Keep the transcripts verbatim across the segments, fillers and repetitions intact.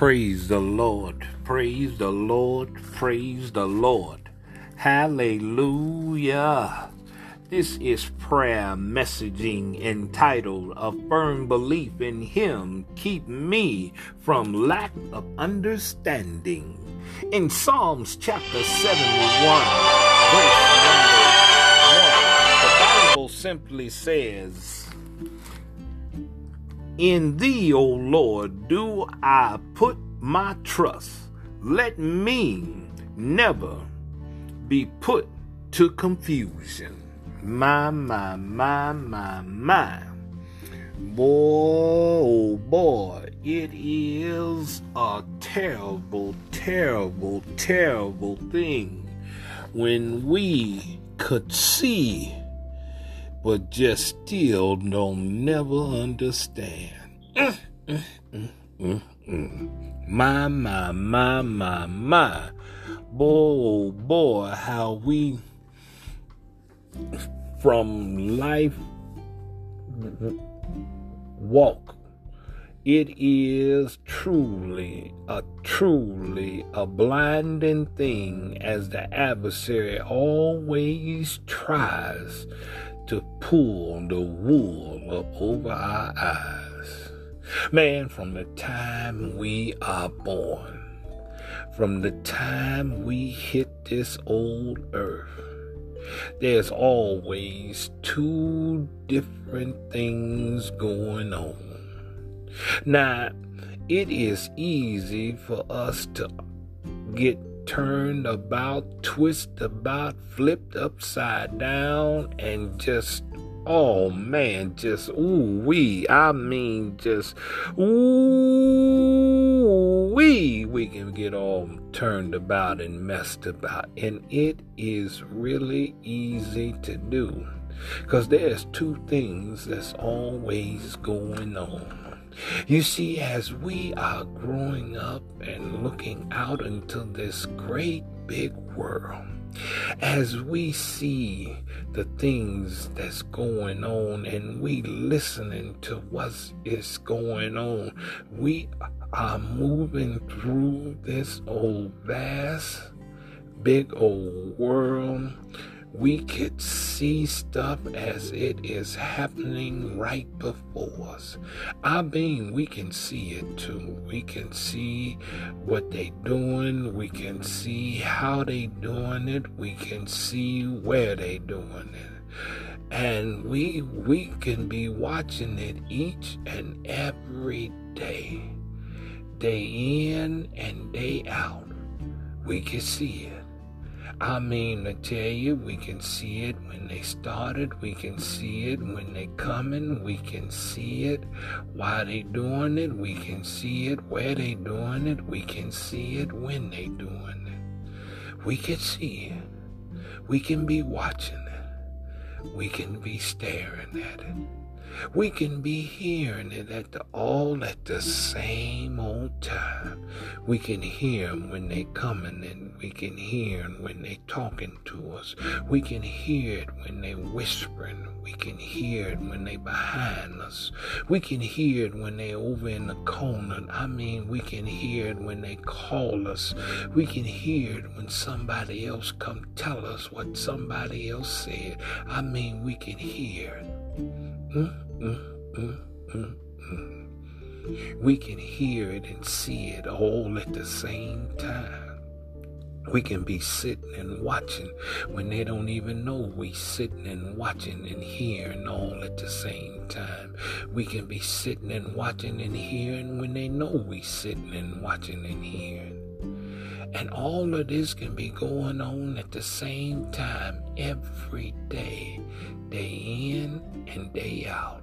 Praise the Lord, praise the Lord, praise the Lord. Hallelujah. This is prayer messaging entitled, A Firm Belief in Him Keep Me from Lack of Understanding. In Psalms chapter seventy-one, verse one, the Bible simply says, In thee, O Lord, do I put my trust. Let me never be put to confusion. My, my, my, my, my. Boy, oh boy, it is a terrible, terrible, terrible thing when we could see but just still don't never understand. Mm, mm, mm, mm, mm. My, my, my, my, my. Boy, oh boy, how we from life walk. It is truly, a truly a blinding thing as the adversary always tries to pull the wool up over our eyes. Man, from the time we are born, from the time we hit this old earth, there's always two different things going on. Now, it is easy for us to get turned about, twisted about, flipped upside down, and just, oh man, just, ooh wee, I mean just, ooh wee, we can get all turned about and messed about, and it is really easy to do, because there's two things that's always going on. You see, as we are growing up and looking out into this great big world, as we see the things that's going on and we listening to what is going on, we are moving through this old vast, big old world. We could see stuff as it is happening right before us. I mean, we can see it too. We can see what they doing. We can see how they doing it. We can see where they doing it. And we, we can be watching it each and every day. Day in and day out. We can see it. I mean to tell you, we can see it when they started, we can see it when they coming, we can see it why they doing it, we can see it where they doing it, we can see it when they doing it. We can see it. We can be watching it. We can be staring at it. We can be hearing it at the, all at the same old time. We can hear them when they coming in. We can hear it when they talking to us. We can hear it when they whispering. We can hear it when they behind us. We can hear it when they over in the corner. I mean, we can hear it when they call us. We can hear it when somebody else come tell us what somebody else said. I mean, we can hear it. Mm, mm, mm, mm, mm. We can hear it and see it all at the same time. We can be sitting and watching when they don't even know we sitting and watching and hearing all at the same time. We can be sitting and watching and hearing when they know we sitting and watching and hearing. And all of this can be going on at the same time every day, day in and day out,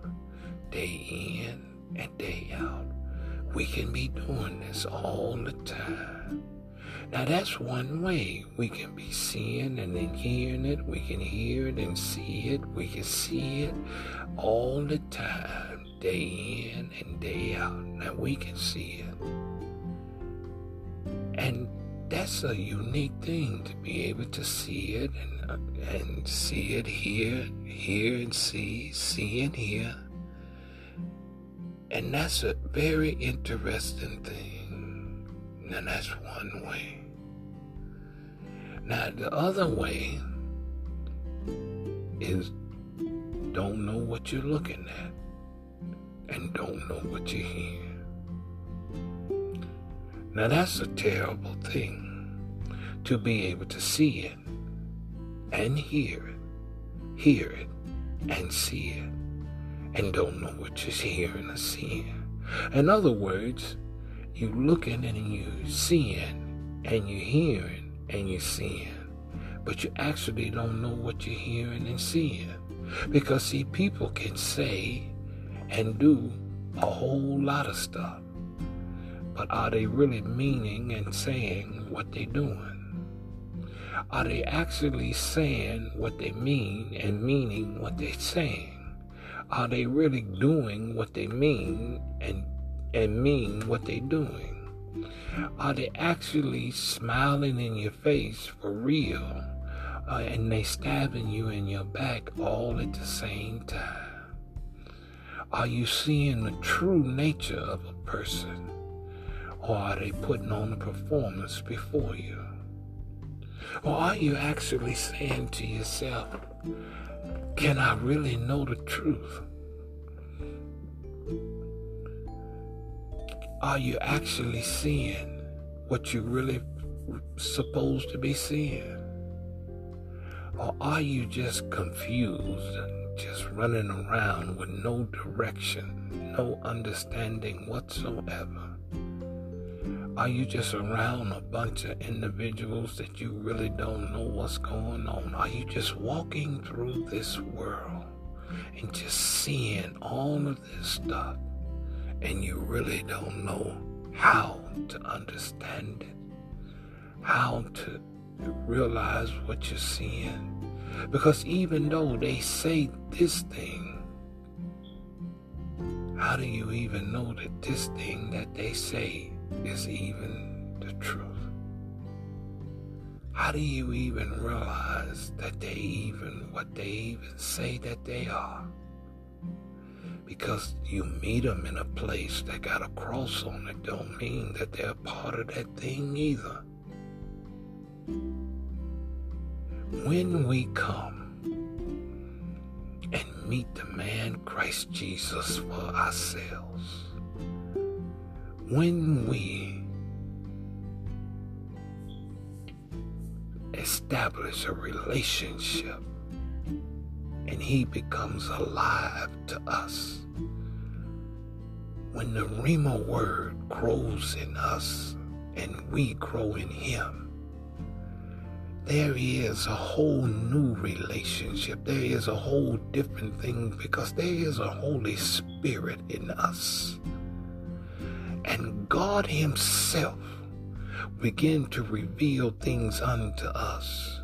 day in and day out. We can be doing this all the time. Now that's one way we can be seeing and then hearing it. We can hear it and see it. We can see it all the time, day in and day out. Now we can see it. And that's a unique thing to be able to see it and, uh, and see it here, hear and see, see and hear. And that's a very interesting thing. Now that's one way. Now the other way is don't know what you're looking at and don't know what you hear. Now that's a terrible thing, to be able to see it and hear it, hear it and see it, and don't know what you're hearing or seeing. In other words, you looking and you seeing and you hearing and you seeing, but you actually don't know what you're hearing and seeing. Because see, people can say and do a whole lot of stuff, but are they really meaning and saying what they're doing? Are they actually saying what they mean and meaning what they're saying? Are they really doing what they mean and and mean what they're doing? Are they actually smiling in your face for real, uh, and they stabbing you in your back all at the same time? Are you seeing the true nature of a person, or are they putting on a performance before you? Or are you actually saying to yourself, can I really know the truth? Are you actually seeing what you really supposed to be seeing? Or are you just confused and just running around with no direction, no understanding whatsoever? Are you just around a bunch of individuals that you really don't know what's going on? Are you just walking through this world and just seeing all of this stuff and you really don't know how to understand it, how to realize what you're seeing? Because even though they say this thing, how do you even know that this thing that they say is even the truth? How do you even realize that they even what they even say that they are? Because you meet them in a place that got a cross on it don't mean that they're part of that thing either. When we come and meet the man Christ Jesus for ourselves, when we establish a relationship and he becomes alive to us, when the Rhema word grows in us and we grow in him, there is a whole new relationship. There is a whole different thing, because there is a Holy Spirit in us. And God himself begin to reveal things unto us.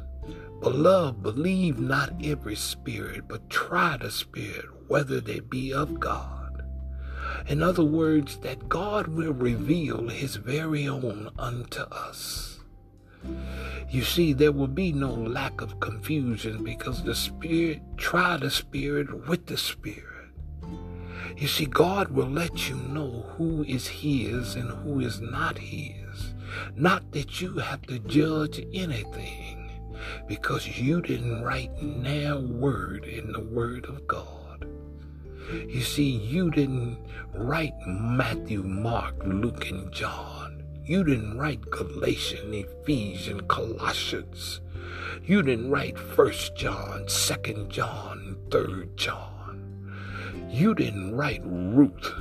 Beloved, believe not every spirit, but try the spirit, whether they be of God. In other words, that God will reveal his very own unto us. You see, there will be no lack of confusion, because the spirit, try the spirit with the spirit. You see, God will let you know who is his and who is not his. Not that you have to judge anything, because you didn't write their word in the word of God. You see, you didn't write Matthew, Mark, Luke, and John. You didn't write Galatians, Ephesians, Colossians. You didn't write First John, Second John, Third John. You didn't write Ruth.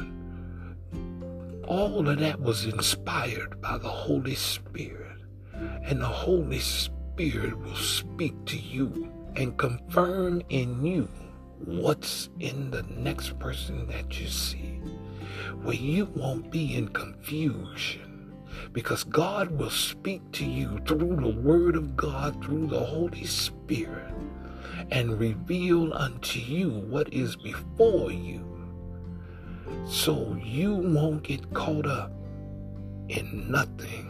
All of that was inspired by the Holy Spirit. And the Holy Spirit will speak to you and confirm in you what's in the next person that you see, where you won't be in confusion, because God will speak to you through the Word of God, through the Holy Spirit, and reveal unto you what is before you, so you won't get caught up in nothing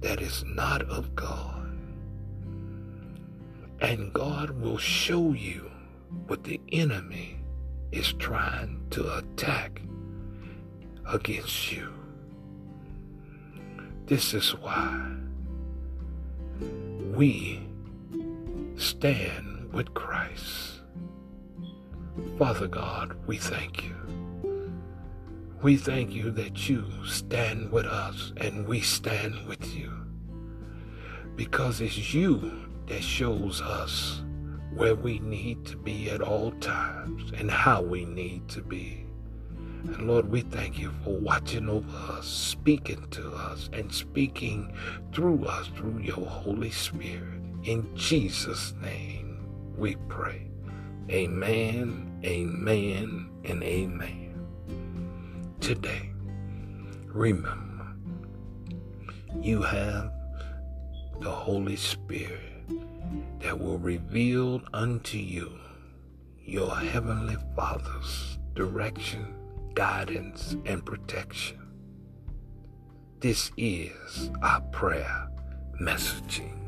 that is not of God. And God will show you what the enemy is trying to attack against you. This is why we stand with Christ. Father God, we thank you. We thank you that you stand with us and we stand with you. Because it's you that shows us where we need to be at all times and how we need to be. And Lord, we thank you for watching over us, speaking to us, and speaking through us, through your Holy Spirit. In Jesus' name we pray. Amen, amen, and amen. Today, remember, you have the Holy Spirit that will reveal unto you your Heavenly Father's direction, guidance, and protection. This is our prayer messaging.